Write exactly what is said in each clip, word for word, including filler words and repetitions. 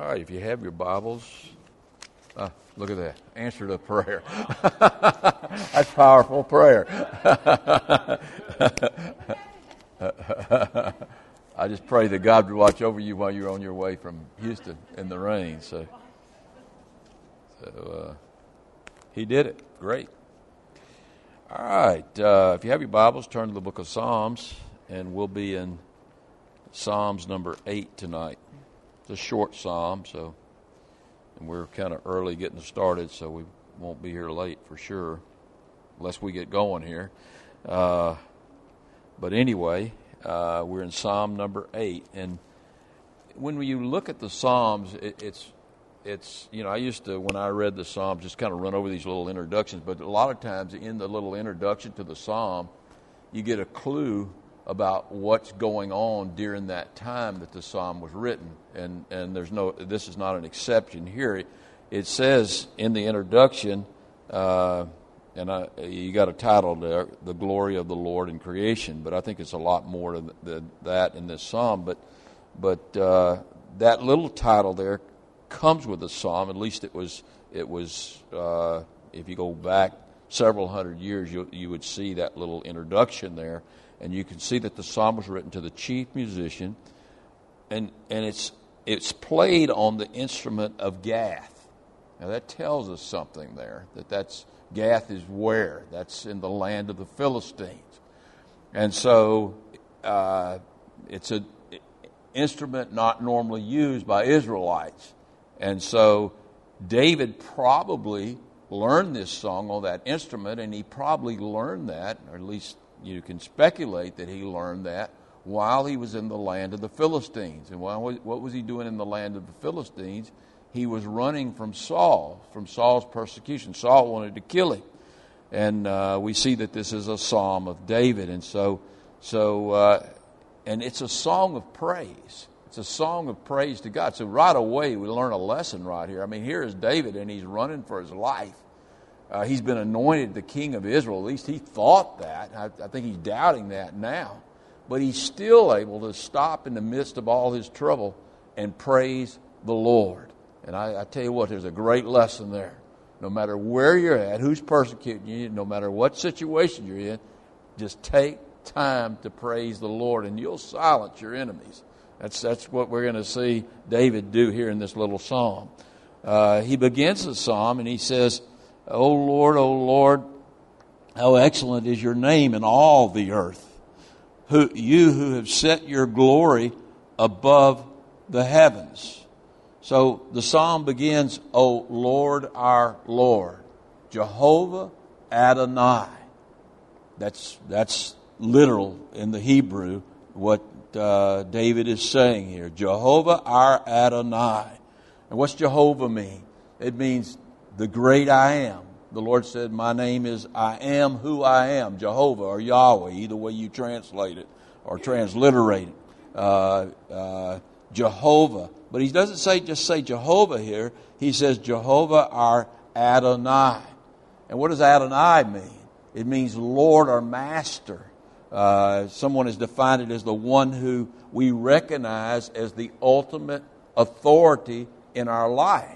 All right, if you have your Bibles, uh, look at that, answer to prayer. That's powerful prayer. I just pray that God would watch over you while you're on your way from Houston in the rain. So, so uh, he did it. Great. All right, uh, if you have your Bibles, turn to the book of Psalms, and we'll be in Psalms number eight tonight. It's a short psalm, so, and we're kind of early getting started, so we won't be here late for sure, unless we get going here. Uh, but anyway, uh, we're in Psalm number eight, and when you look at the Psalms, it, it's, it's you know, I used to, when I read the Psalms, just kind of run over these little introductions, but a lot of times in the little introduction to the Psalm, you get a clue about what's going on during that time that the psalm was written, and and there's no this is not an exception here. It says in the introduction, uh, and I, you got a title there, "The Glory of the Lord in Creation," but I think it's a lot more than that in this psalm. But but uh, that little title there comes with the psalm. At least it was it was uh, if you go back several hundred years, you you would see that little introduction there. And you can see that the psalm was written to the chief musician, and and it's it's played on the instrument of Gath. Now that tells us something there. That that's Gath is where? That's in the land of the Philistines, and so uh, it's an instrument not normally used by Israelites. And so David probably learned this song on that instrument, and he probably learned that, or at least. You can speculate that he learned that while he was in the land of the Philistines. And while, what was he doing in the land of the Philistines? He was running from Saul, from Saul's persecution. Saul wanted to kill him. And uh, we see that this is a psalm of David. And so, so uh, and it's a song of praise. It's a song of praise to God. So right away we learn a lesson right here. I mean, here is David, and he's running for his life. Uh, he's been anointed the king of Israel. At least he thought that. I, I think he's doubting that now. But he's still able to stop in the midst of all his trouble and praise the Lord. And I, I tell you what, there's a great lesson there. No matter where you're at, who's persecuting you, no matter what situation you're in, just take time to praise the Lord, and you'll silence your enemies. That's, that's what we're going to see David do here in this little psalm. Uh, he begins the psalm, and he says, "O Lord, O Lord, how excellent is your name in all the earth, who, you who have set your glory above the heavens." So the psalm begins, "O Lord, our Lord, Jehovah Adonai." That's that's literal in the Hebrew, what uh, David is saying here. Jehovah our Adonai. And what's Jehovah mean? It means the great I am. The Lord said, "My name is I am who I am," Jehovah or Yahweh, either way you translate it or transliterate it. Uh, uh, Jehovah. But he doesn't say just say Jehovah here. He says Jehovah our Adonai. And what does Adonai mean? It means Lord or Master. Uh, someone has defined it as the one who we recognize as the ultimate authority in our life.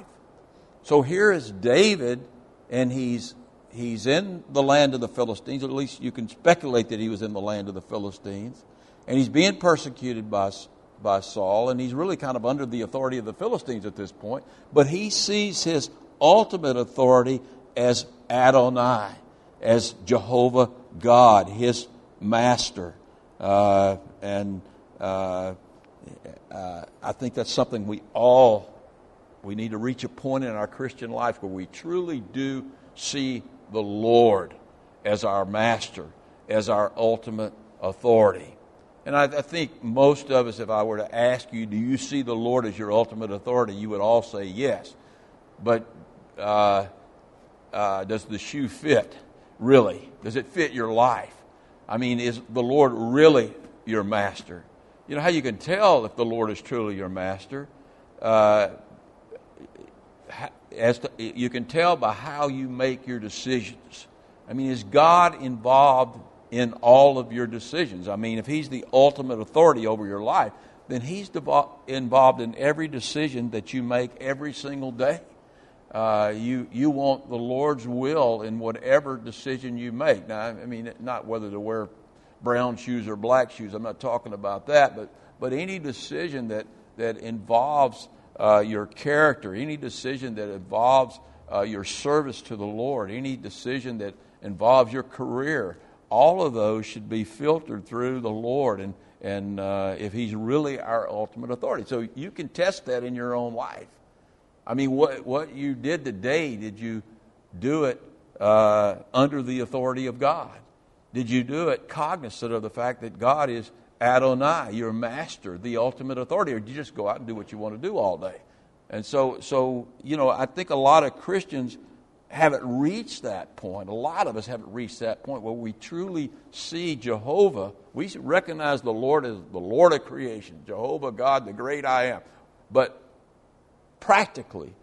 So here is David, and he's he's in the land of the Philistines. At least you can speculate that he was in the land of the Philistines. And he's being persecuted by, by Saul, and he's really kind of under the authority of the Philistines at this point. But he sees his ultimate authority as Adonai, as Jehovah God, his master. Uh, and uh, uh, I think that's something we all... We need to reach a point in our Christian life where we truly do see the Lord as our master, as our ultimate authority. And I, I think most of us, if I were to ask you, do you see the Lord as your ultimate authority, you would all say yes. But uh, uh, does the shoe fit, really? Does it fit your life? I mean, is the Lord really your master? You know how you can tell if the Lord is truly your master? Uh As to, you can tell by how you make your decisions. I mean, is God involved in all of your decisions? I mean, if He's the ultimate authority over your life, then he's devo- involved in every decision that you make every single day. Uh, you you want the Lord's will in whatever decision you make. Now, I mean, not whether to wear brown shoes or black shoes. I'm not talking about that. But, but any decision that, that involves uh, your character, any decision that involves uh, your service to the Lord, any decision that involves your career, all of those should be filtered through the Lord and, and uh, if he's really our ultimate authority. So you can test that in your own life. I mean, what what you did today, did you do it uh, under the authority of God? Did you do it cognizant of the fact that God is Adonai, your master, the ultimate authority? Or did you just go out and do what you want to do all day? And so, so you know, I think a lot of Christians haven't reached that point. A lot of us haven't reached that point where we truly see Jehovah. We recognize the Lord as the Lord of creation, Jehovah God, the great I am. But practically,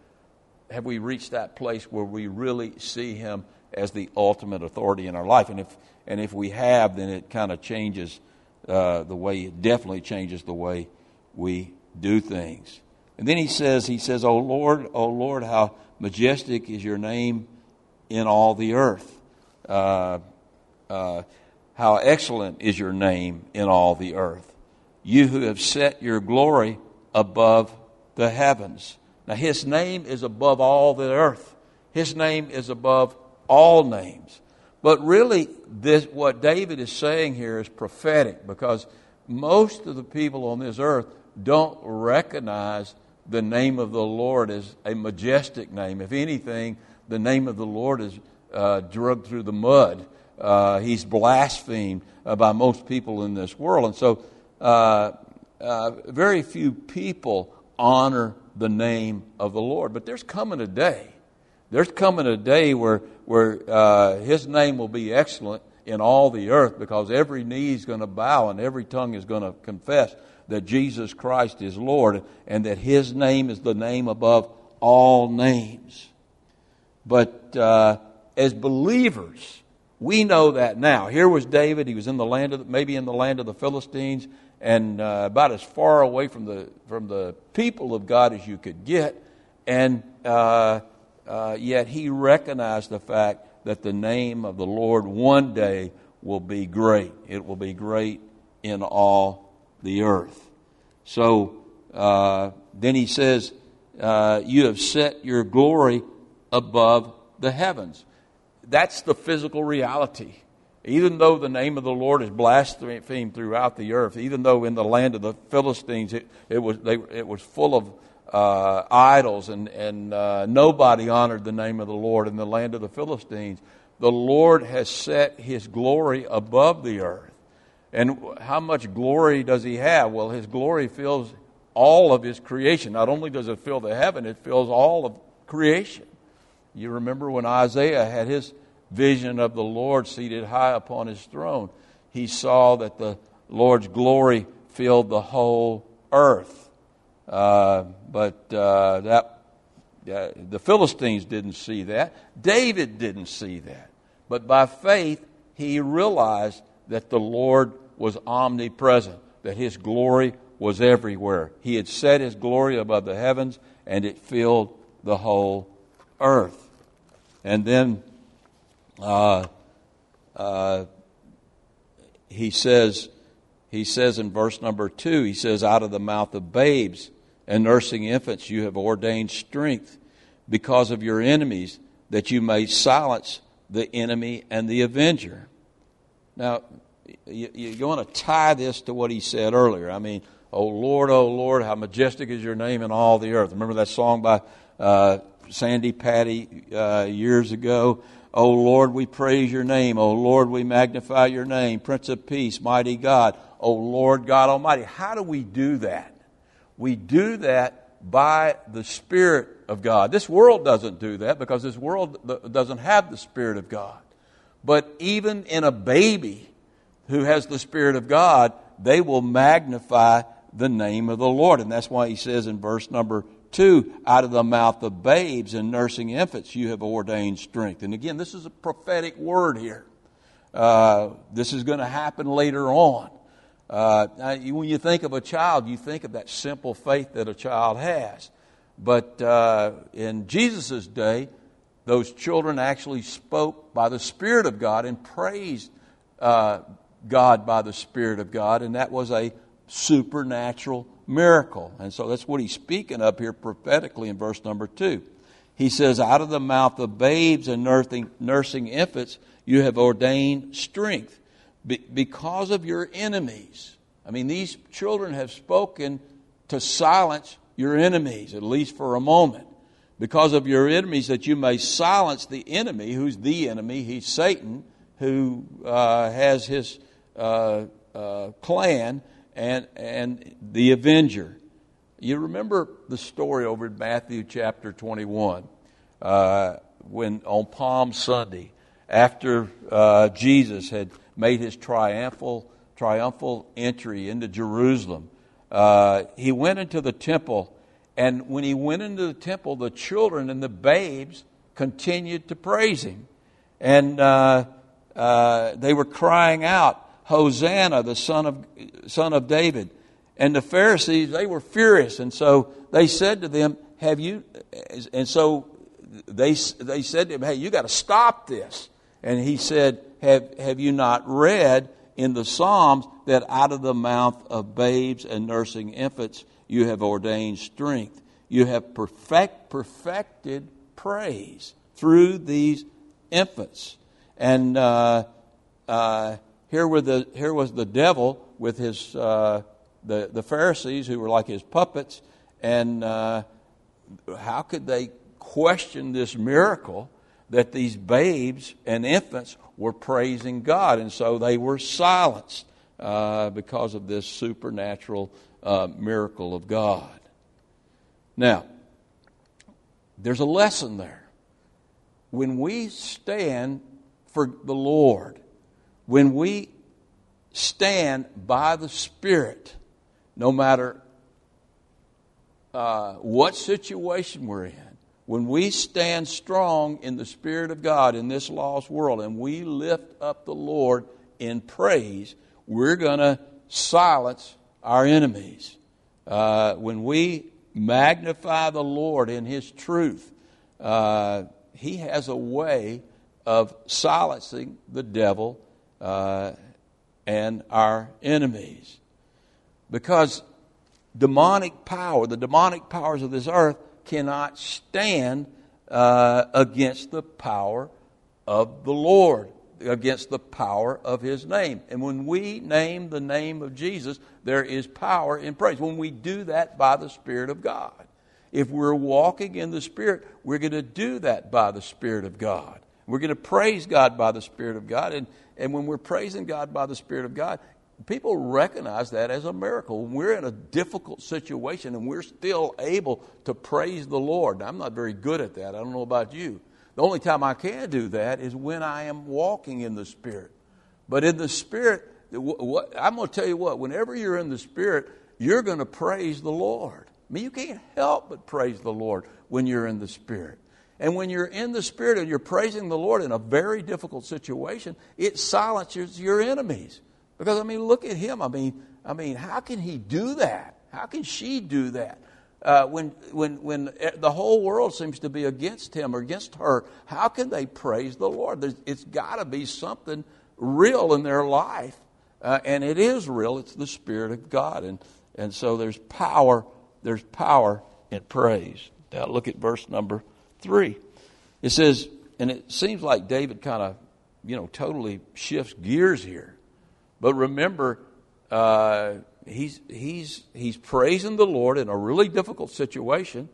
have we reached that place where we really see him as the ultimate authority in our life? And if and if we have, then it kind of changes uh, the way, it definitely changes the way we do things. And then he says, he says, "O Lord, O Lord, how majestic is your name in all the earth. Uh, uh, how excellent is your name in all the earth. You who have set your glory above the heavens." Now, his name is above all the earth. His name is above all names. But really, this, what David is saying here is prophetic, because most of the people on this earth don't recognize the name of the Lord as a majestic name. If anything, the name of the Lord is uh, drugged through the mud. Uh, he's blasphemed uh, by most people in this world. And so uh, uh, very few people honor the name of the Lord. But there's coming a day. There's coming a day where where uh, his name will be excellent in all the earth, because every knee is going to bow and every tongue is going to confess that Jesus Christ is Lord, and that his name is the name above all names. But uh, as believers, we know that now. Here was David. He was in the land of, maybe in the land of the Philistines, and uh, about as far away from the from the people of God as you could get. And uh, uh, yet he recognized the fact that the name of the Lord one day will be great. It will be great in all the earth. So uh, then he says, uh, you have set your glory above the heavens. That's the physical reality. Even though the name of the Lord is blasphemed throughout the earth, even though in the land of the Philistines it, it was they, it was full of uh, idols and, and uh, nobody honored the name of the Lord in the land of the Philistines, the Lord has set his glory above the earth. And how much glory does he have? Well, his glory fills all of his creation. Not only does it fill the heaven, it fills all of creation. You remember when Isaiah had his vision of the Lord seated high upon his throne, he saw that the Lord's glory filled the whole earth. Uh, but uh, that uh, the Philistines didn't see that. David didn't see that. But by faith, he realized that the Lord was omnipresent, that his glory was everywhere. He had set his glory above the heavens, and it filled the whole earth. And then uh, uh, he says, he says in verse number two, he says, "Out of the mouth of babes and nursing infants you have ordained strength, because of your enemies, that you may silence the enemy and the avenger." Now, you want to tie this to what he said earlier. I mean, "Oh Lord, oh Lord, how majestic is your name in all the earth." Remember that song by uh, Sandy Patty uh, years ago? "Oh Lord, we praise your name. Oh Lord, we magnify your name. Prince of Peace, mighty God. Oh Lord God Almighty." How do we do that? We do that by the Spirit of God. This world doesn't do that, because this world doesn't have the Spirit of God. But even in a baby who has the Spirit of God, they will magnify the name of the Lord. And that's why he says in verse number two, "Out of the mouth of babes and nursing infants you have ordained strength." And again, this is a prophetic word here. Uh, this is going to happen later on. Uh, when you think of a child, you think of that simple faith that a child has. But uh, in Jesus' day, those children actually spoke by the Spirit of God and praised uh, God by the Spirit of God, and that was a supernatural miracle. And so that's what he's speaking of here prophetically in verse number two. He says, out of the mouth of babes and nursing infants, you have ordained strength because of your enemies. I mean, these children have spoken to silence your enemies, at least for a moment. Because of your enemies, that you may silence the enemy. Who's the enemy? He's Satan, who uh, has his uh, uh, clan and and the avenger. You remember the story over in Matthew chapter twenty-one, uh, when on Palm Sunday, after uh, Jesus had made his triumphal triumphal entry into Jerusalem, uh, he went into the temple. And when he went into the temple, the children and the babes continued to praise him. And uh, uh, they were crying out, Hosanna, the son of son of David. And the Pharisees, they were furious. And so they said to them, have you... And so they they said to him, hey, you got to stop this. And he said, have, have you not read in the Psalms that out of the mouth of babes and nursing infants, you have ordained strength. You have perfect, perfected praise through these infants. And uh, uh, here were the here was the devil with his uh, the the Pharisees, who were like his puppets. And uh, how could they question this miracle that these babes and infants were praising God? And so they were silenced uh, because of this supernatural Uh, miracle of God. Now, there's a lesson there. When we stand for the Lord, when we stand by the Spirit, no matter uh, what situation we're in, when we stand strong in the Spirit of God in this lost world and we lift up the Lord in praise, we're going to silence our enemies. Uh, when we magnify the Lord in His truth, uh, He has a way of silencing the devil uh, and our enemies. Because demonic power, the demonic powers of this earth, cannot stand uh, against the power of the Lord, against the power of His name. And when we name the name of Jesus, there is power in praise. When we do that by the Spirit of God. If we're walking in the Spirit, we're going to do that by the Spirit of God. We're going to praise God by the Spirit of God. And, and when we're praising God by the Spirit of God, people recognize that as a miracle. When we're in a difficult situation and we're still able to praise the Lord. Now, I'm not very good at that. I don't know about you. The only time I can do that is when I am walking in the Spirit. But in the Spirit, I'm going to tell you what, whenever you're in the Spirit, you're going to praise the Lord. I mean, you can't help but praise the Lord when you're in the Spirit. And when you're in the Spirit and you're praising the Lord in a very difficult situation, it silences your enemies. Because, I mean, look at him. I mean, I mean, how can he do that? How can she do that? Uh, when when when the whole world seems to be against him or against her, how can they praise the Lord? There's, it's got to be something real in their life, uh, and it is real. It's the Spirit of God, and and so there's power. There's power in praise. Now look at verse number three. It says, and it seems like David kind of, you know, totally shifts gears here, but remember. Uh, He's he's he's praising the Lord in a really difficult situation,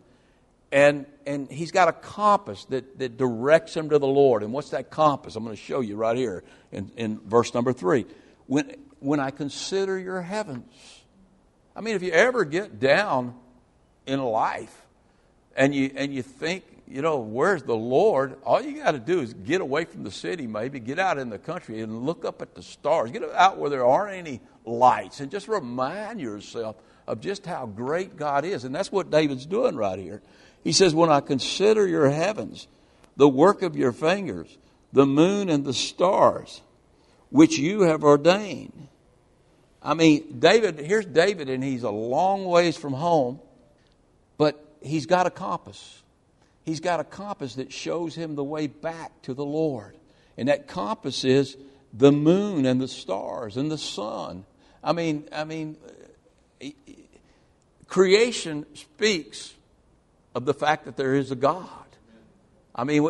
and and he's got a compass that, that directs him to the Lord. And what's that compass? I'm going to show you right here in, in verse number three. When when I consider your heavens, I mean, if you ever get down in life and you and you think, you know, where's the Lord? All you got to do is get away from the city, maybe get out in the country and look up at the stars. Get out where there aren't any lights and just remind yourself of just how great God is. And that's what David's doing right here. He says, when I consider your heavens, the work of your fingers, the moon and the stars, which you have ordained, I mean, David, here's David, and he's a long ways from home, but he's got a compass. He's got a compass that shows him the way back to the Lord. And that compass is the moon and the stars and the sun. I mean, I mean, creation speaks of the fact that there is a God. I mean,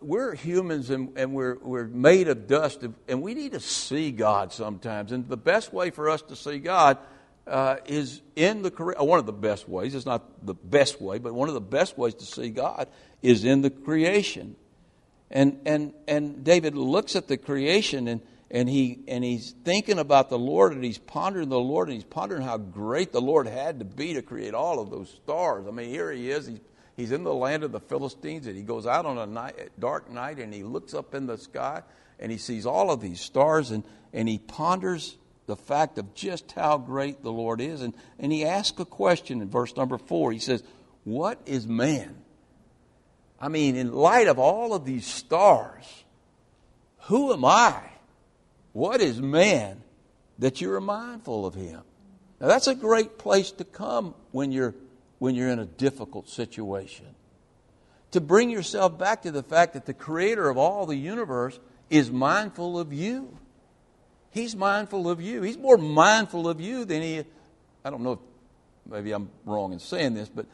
we're humans and we're we're made of dust, and we need to see God sometimes. And the best way for us to see God uh, is in the one of the best ways. It's not the best way, but one of the best ways to see God is in the creation. And and and David looks at the creation and. And he and he's thinking about the Lord, and he's pondering the Lord, and he's pondering how great the Lord had to be to create all of those stars. I mean, here he is. He's, he's in the land of the Philistines, and he goes out on a night, dark night, and he looks up in the sky, and he sees all of these stars, and, and he ponders the fact of just how great the Lord is. And, and he asks a question in verse number four. He says, what is man? I mean, in light of all of these stars, who am I? What is man that you are mindful of him? Now, that's a great place to come when you're when you're in a difficult situation. To bring yourself back to the fact that the creator of all the universe is mindful of you. He's mindful of you. He's more mindful of you than he... I don't know, if, maybe I'm wrong in saying this, but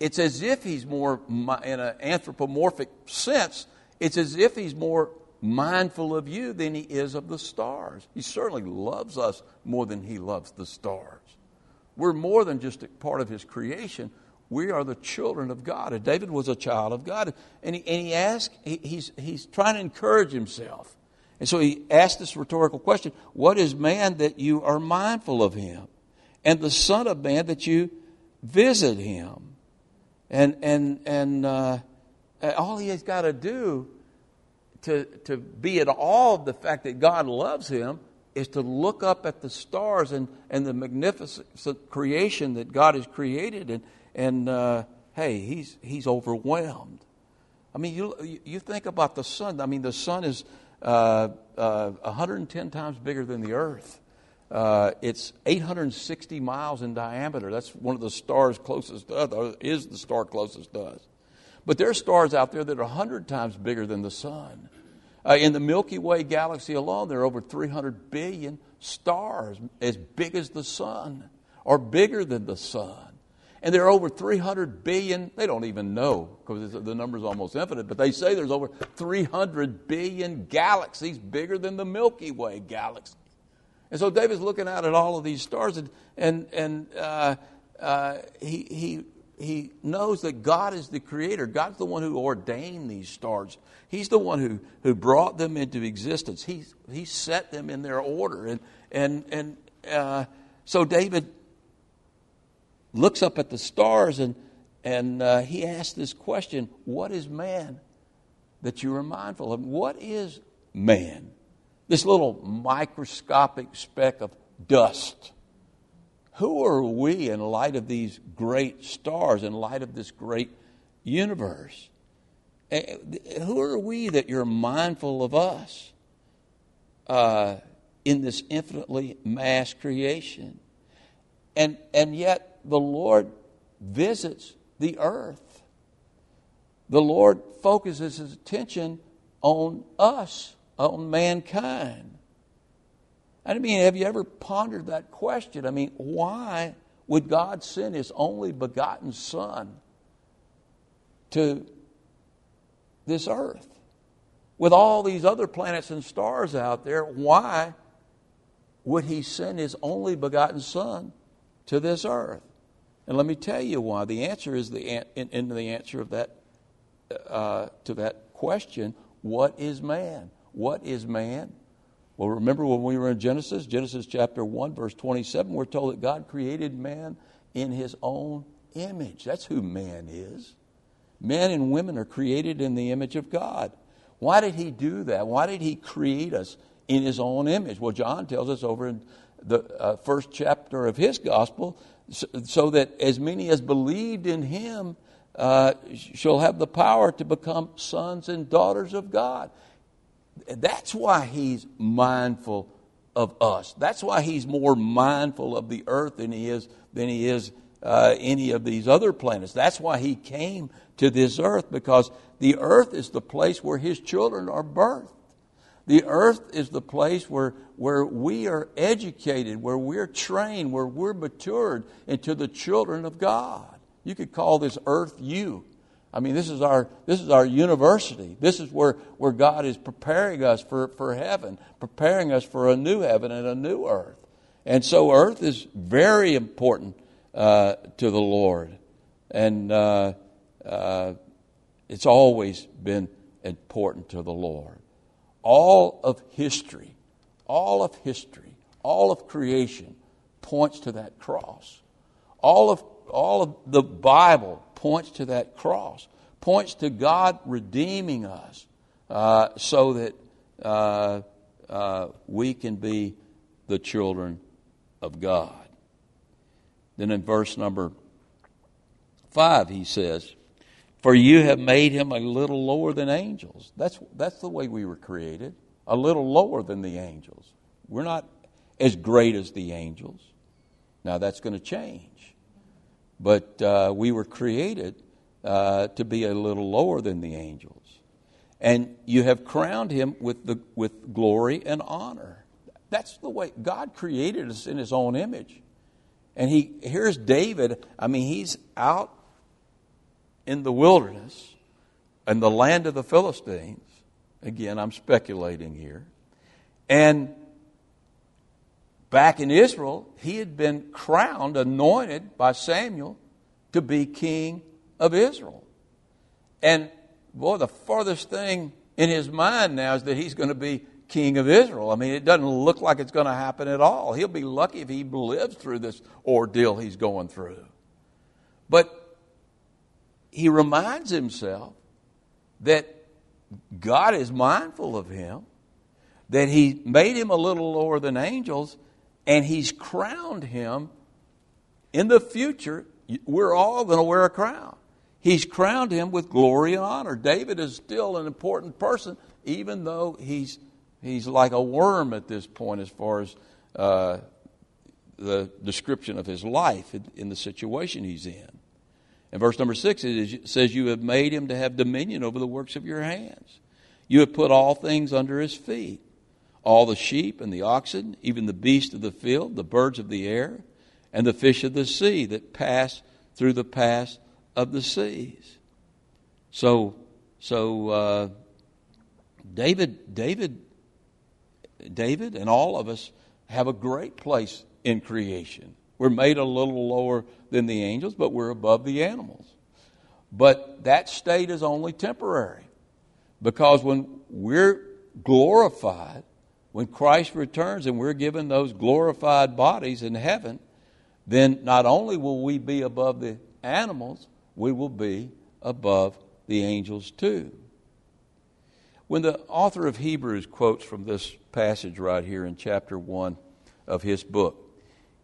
it's as if he's more, in an anthropomorphic sense, it's as if he's more mindful of you than he is of the stars. He certainly loves us more than he loves the stars. We're more than just a part of his creation. We are the children of God. And David was a child of God. And he, and he asked, he, he's, he's trying to encourage himself. And so he asked this rhetorical question, what is man that you are mindful of him? And the son of man that you visit him? And, and, and uh, all he has got to do To, to be at all of the fact that God loves him is to look up at the stars and, and the magnificent creation that God has created. And, and uh, hey, he's he's overwhelmed. I mean, you you think about the sun. I mean, the sun is uh, uh, one hundred ten times bigger than the earth. Uh, it's eight hundred sixty miles in diameter. That's one of the stars closest to us, or is the star closest to us. But there are stars out there that are one hundred times bigger than the sun. Uh, in the Milky Way galaxy alone, there are over three hundred billion stars as big as the sun or bigger than the sun. And there are over three hundred billion, they don't even know because the number's almost infinite, but they say there's over three hundred billion galaxies bigger than the Milky Way galaxy. And so David's looking out at all of these stars, and, and, and uh, uh, he... he He knows that God is the creator. God's the one who ordained these stars. He's the one who, who brought them into existence. He, he set them in their order. And, and, and uh, so David looks up at the stars and, and uh, he asks this question, what is man that you are mindful of? What is man? This little microscopic speck of dust. Who are we in light of these great stars, in light of this great universe? Who are we that you're mindful of us uh, in this infinitely mass creation? And, and yet the Lord visits the earth. The Lord focuses his attention on us, on mankind. I mean, have you ever pondered that question? I mean, why would God send his only begotten son to this earth? With all these other planets and stars out there, why would he send his only begotten son to this earth? And let me tell you why. The answer is the in, in the answer of that uh, to that question, what is man? What is man? Well, remember when we were in Genesis, Genesis chapter one, verse twenty-seven, we're told that God created man in his own image. That's who man is. Men and women are created in the image of God. Why did he do that? Why did he create us in his own image? Well, John tells us over in the uh, first chapter of his gospel, so, so that as many as believed in him uh, shall have the power to become sons and daughters of God. That's why he's mindful of us. That's why he's more mindful of the earth than he is than he is uh, any of these other planets. That's why he came to this earth, because the earth is the place where his children are birthed. The earth is the place where, where we are educated, where we're trained, where we're matured into the children of God. You could call this earth you. I mean, this is our this is our university. This is where, where God is preparing us for, for heaven, preparing us for a new heaven and a new earth. And so earth is very important uh, to the Lord. And uh, uh, it's always been important to the Lord. All of history, all of history, all of creation points to that cross. All of all of the Bible points to that cross, points to God redeeming us uh, so that uh, uh, we can be the children of God. Then in verse number five, he says, "For you have made him a little lower than angels." That's that's the way we were created, a little lower than the angels. We're not as great as the angels. Now that's going to change. But uh, we were created uh, to be a little lower than the angels. "And you have crowned him with the with glory and honor." That's the way God created us in his own image. And he here's David. I mean, he's out in the wilderness, in the land of the Philistines. Again, I'm speculating here. And back in Israel, he had been crowned, anointed by Samuel to be king of Israel. And boy, the farthest thing in his mind now is that he's going to be king of Israel. I mean, it doesn't look like it's going to happen at all. He'll be lucky if he lives through this ordeal he's going through. But he reminds himself that God is mindful of him, that he made him a little lower than angels, and he's crowned him in the future. We're all going to wear a crown. He's crowned him with glory and honor. David is still an important person, even though he's he's like a worm at this point as far as uh, the description of his life in the situation he's in. And verse number six, it says, "You have made him to have dominion over the works of your hands. You have put all things under his feet, all the sheep and the oxen, even the beasts of the field, the birds of the air, and the fish of the sea that pass through the paths of the seas." So, so uh, David, David, David, and all of us have a great place in creation. We're made a little lower than the angels, but we're above the animals. But that state is only temporary, because when we're glorified, when Christ returns and we're given those glorified bodies in heaven, then not only will we be above the animals, we will be above the angels too. When the author of Hebrews quotes from this passage right here in chapter one of his book,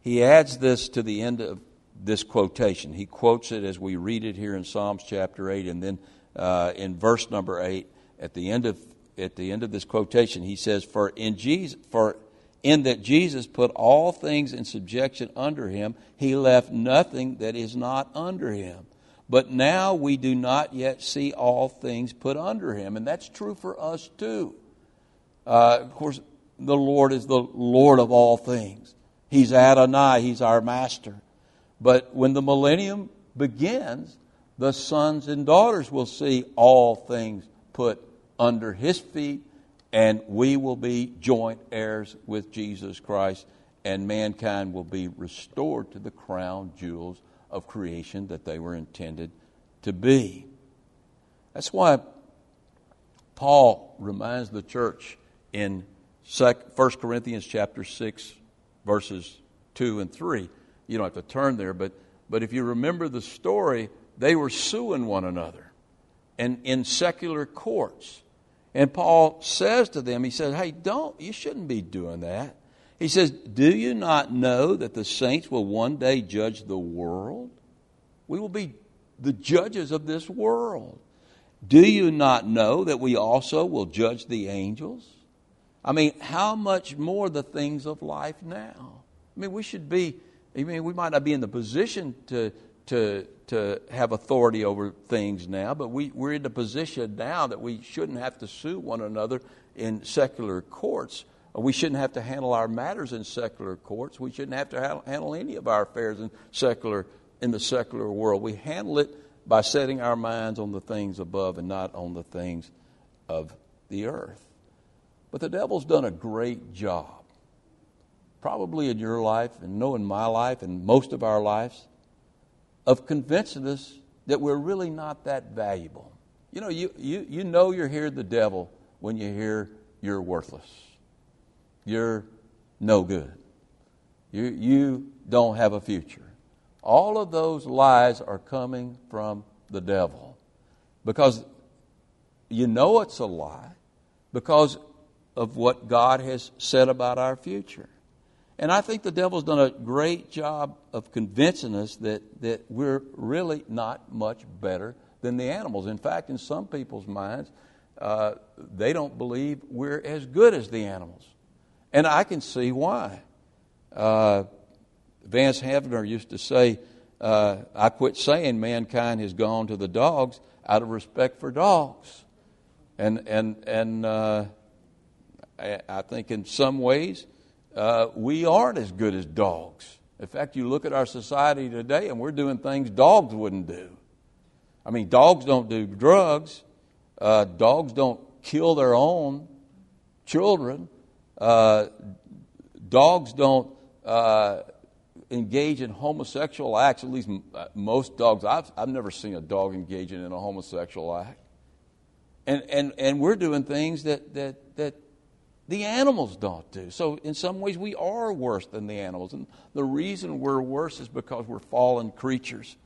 he adds this to the end of this quotation. He quotes it as we read it here in Psalms chapter eight, and then uh, in verse number eight, at the end of at the end of this quotation, he says, "For in Jesus, for in that Jesus put all things in subjection under him, he left nothing that is not under him. But now we do not yet see all things put under him," and that's true for us too. Uh, of course, the Lord is the Lord of all things. He's Adonai. He's our master. But when the millennium begins, the sons and daughters will see all things put under his feet, and we will be joint heirs with Jesus Christ, and mankind will be restored to the crown jewels of creation that they were intended to be. That's why Paul reminds the church in First Corinthians chapter six, verses two and three. You don't have to turn there, but but if you remember the story, they were suing one another and in secular courts. And Paul says to them, he says, "Hey, don't, you shouldn't be doing that." He says, "Do you not know that the saints will one day judge the world? We will be the judges of this world. Do you not know that we also will judge the angels? I mean, how much more the things of life now? I mean, we should be, I mean, we might not be in the position to to to have authority over things now, but we, we're in the position now that we shouldn't have to sue one another in secular courts. We shouldn't have to handle our matters in secular courts. We shouldn't have to handle any of our affairs in secular in the secular world. We handle it by setting our minds on the things above and not on the things of the earth. But the devil's done a great job, probably in your life and no in my life and most of our lives, of convincing us that we're really not that valuable. You know, you, you, you know you're hearing the devil when you hear you're worthless. You're no good. You, you don't have a future. All of those lies are coming from the devil because you know it's a lie because of what God has said about our future. And I think the devil's done a great job of convincing us that, that we're really not much better than the animals. In fact, in some people's minds, uh, they don't believe we're as good as the animals. And I can see why. Uh, Vance Havner used to say, uh, I quit saying mankind has gone to the dogs out of respect for dogs. And, and, and uh, I, I think in some ways, Uh, we aren't as good as dogs. In fact, you look at our society today and we're doing things dogs wouldn't do. I mean, dogs don't do drugs. Uh, dogs don't kill their own children. Uh, dogs don't uh, engage in homosexual acts, at least m- most dogs. I've, I've never seen a dog engaging in a homosexual act. And, and, and we're doing things that, that, that, the animals don't do. So in some ways we are worse than the animals. And the reason we're worse is because we're fallen creatures.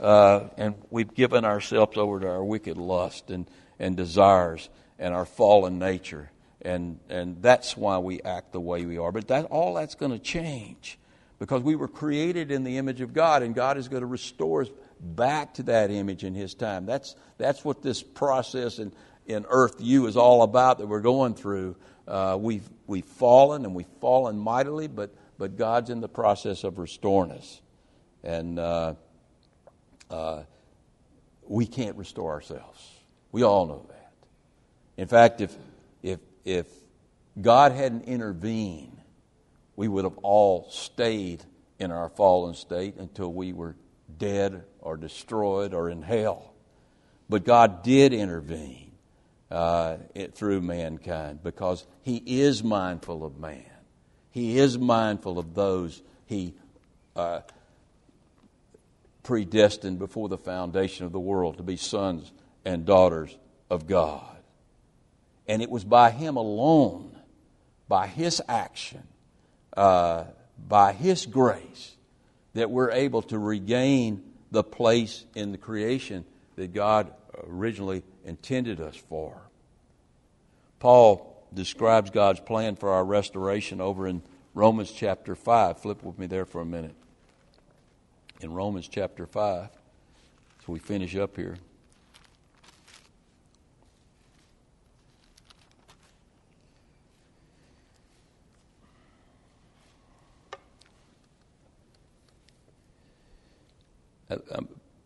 Uh, and we've given ourselves over to our wicked lust and, and desires and our fallen nature. And, and that's why we act the way we are. But that all that's going to change because we were created in the image of God and God is going to restore us back to that image in His time. That's, that's what this process in, in Earth U is all about that we're going through. Uh, we've, we've fallen, and we've fallen mightily, but, but God's in the process of restoring us. And uh, uh, we can't restore ourselves. We all know that. In fact, if, if, if God hadn't intervened, we would have all stayed in our fallen state until we were dead or destroyed or in hell. But God did intervene. Uh, it, through mankind because He is mindful of man. He is mindful of those He uh, predestined before the foundation of the world to be sons and daughters of God. And it was by Him alone, by His action, uh, by His grace, that we're able to regain the place in the creation that God originally intended us for. Paul describes God's plan for our restoration over in Romans chapter five. Flip with me there for a minute. In Romans chapter five, so we finish up here.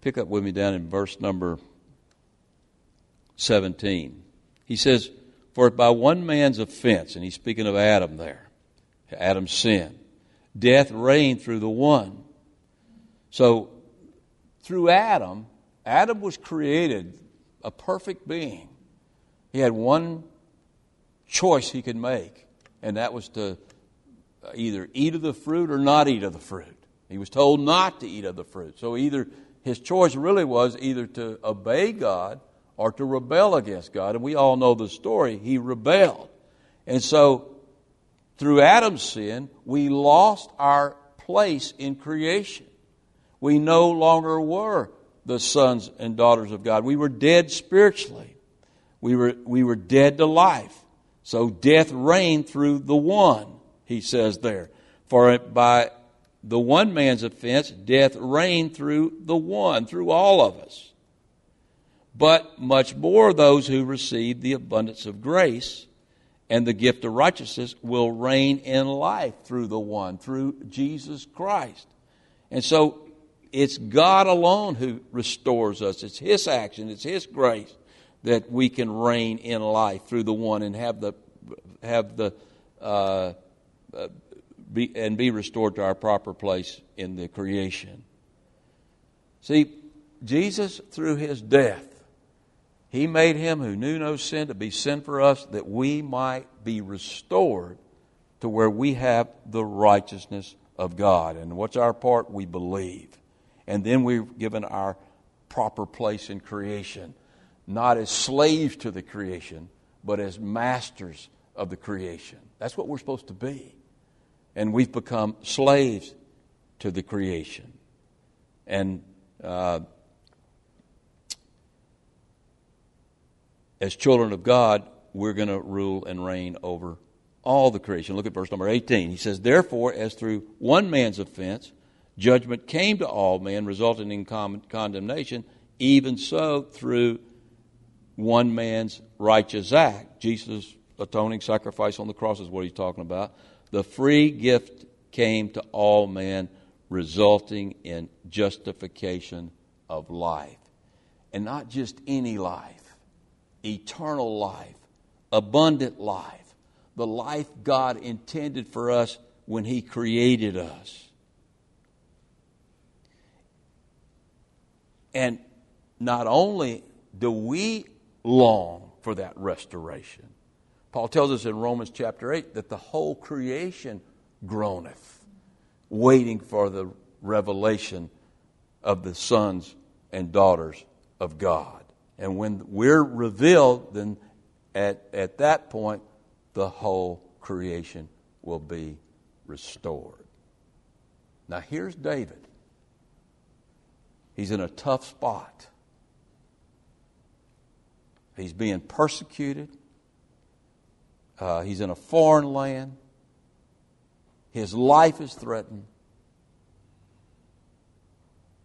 Pick up with me down in verse number seventeen. He says, for by one man's offense, and he's speaking of Adam there, Adam's sin, death reigned through the one. So through Adam, Adam was created a perfect being. He had one choice he could make, and that was to either eat of the fruit or not eat of the fruit. He was told not to eat of the fruit. So either his choice really was either to obey God or to rebel against God. And we all know the story. He rebelled. And so through Adam's sin, we lost our place in creation. We no longer were the sons and daughters of God. We were dead spiritually. We were, we were dead to life. So death reigned through the one, he says there. For by the one man's offense, death reigned through the one, through all of us. But much more those who received the abundance of grace And the gift of righteousness will reign in life through the one, through Jesus Christ. And so it's God alone who restores us. It's His action. It's His grace that we can reign in life through the one and have the have the uh, be and be restored to our proper place in the creation. See, Jesus, through His death, He made Him who knew no sin to be sin for us, that we might be restored to where we have the righteousness of God. And what's our part? We believe. And then we're given our proper place in creation, not as slaves to the creation, but as masters of the creation. That's what we're supposed to be. And we've become slaves to the creation. And uh as children of God, we're going to rule and reign over all the creation. Look at verse number eighteen. He says, therefore, as through one man's offense, judgment came to all men, resulting in con- condemnation, even so through one man's righteous act. Jesus' atoning sacrifice on the cross is what he's talking about. The free gift came to all men, resulting in justification of life. And not just any life. Eternal life, abundant life, the life God intended for us when He created us. And not only do we long for that restoration, Paul tells us in Romans chapter eight that the whole creation groaneth, waiting for the revelation of the sons and daughters of God. And when we're revealed, then at, at that point, the whole creation will be restored. Now, here's David. He's in a tough spot. He's being persecuted. Uh, he's in a foreign land. His life is threatened.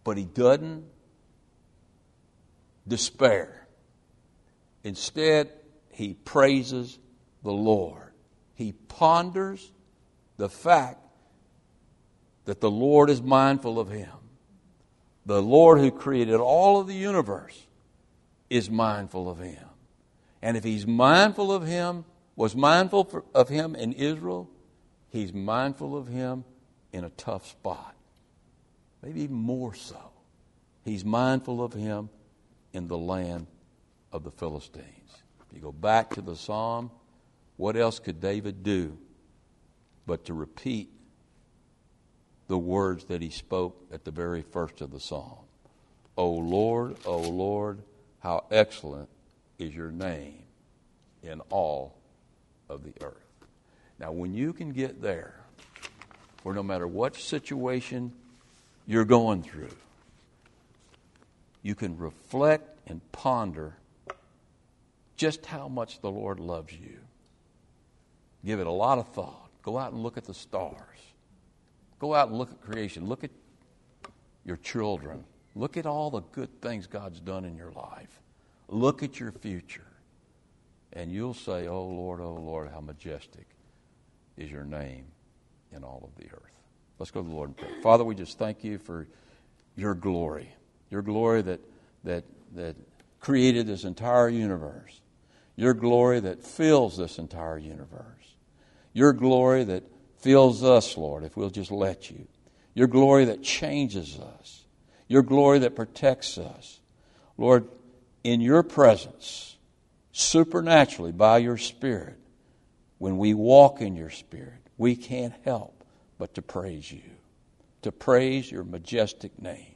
But he doesn't despair. Instead, he praises the Lord. He ponders the fact that the Lord is mindful of him. The Lord who created all of the universe is mindful of him. And if he's mindful of him, was mindful for, of him in Israel, he's mindful of him in a tough spot. Maybe even more so. He's mindful of him in the land of the Philistines. If you go back to the psalm, what else could David do but to repeat the words that he spoke at the very first of the psalm? O Lord, O Lord, how excellent is your name in all of the earth. Now, when you can get there, where no matter what situation you're going through, you can reflect and ponder just how much the Lord loves you. Give it a lot of thought. Go out and look at the stars. Go out and look at creation. Look at your children. Look at all the good things God's done in your life. Look at your future. And you'll say, oh, Lord, oh, Lord, how majestic is your name in all of the earth. Let's go to the Lord in prayer. Father, we just thank you for your glory. Your glory that, that that created this entire universe. Your glory that fills this entire universe. Your glory that fills us, Lord, if we'll just let you. Your glory that changes us. Your glory that protects us. Lord, in your presence, supernaturally by your Spirit, when we walk in your Spirit, we can't help but to praise you, to praise your majestic name.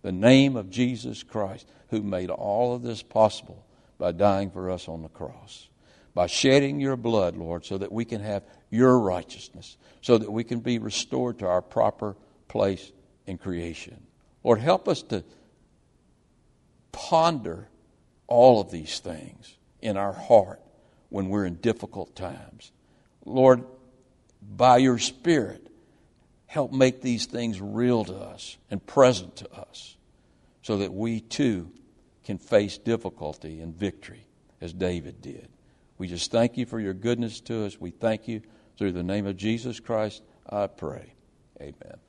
The name of Jesus Christ, who made all of this possible by dying for us on the cross, by shedding your blood, Lord, so that we can have your righteousness, so that we can be restored to our proper place in creation. Lord, help us to ponder all of these things in our heart when we're in difficult times. Lord, by your Spirit, help make these things real to us and present to us so that we too can face difficulty and victory as David did. We just thank you for your goodness to us. We thank you through the name of Jesus Christ, I pray. Amen.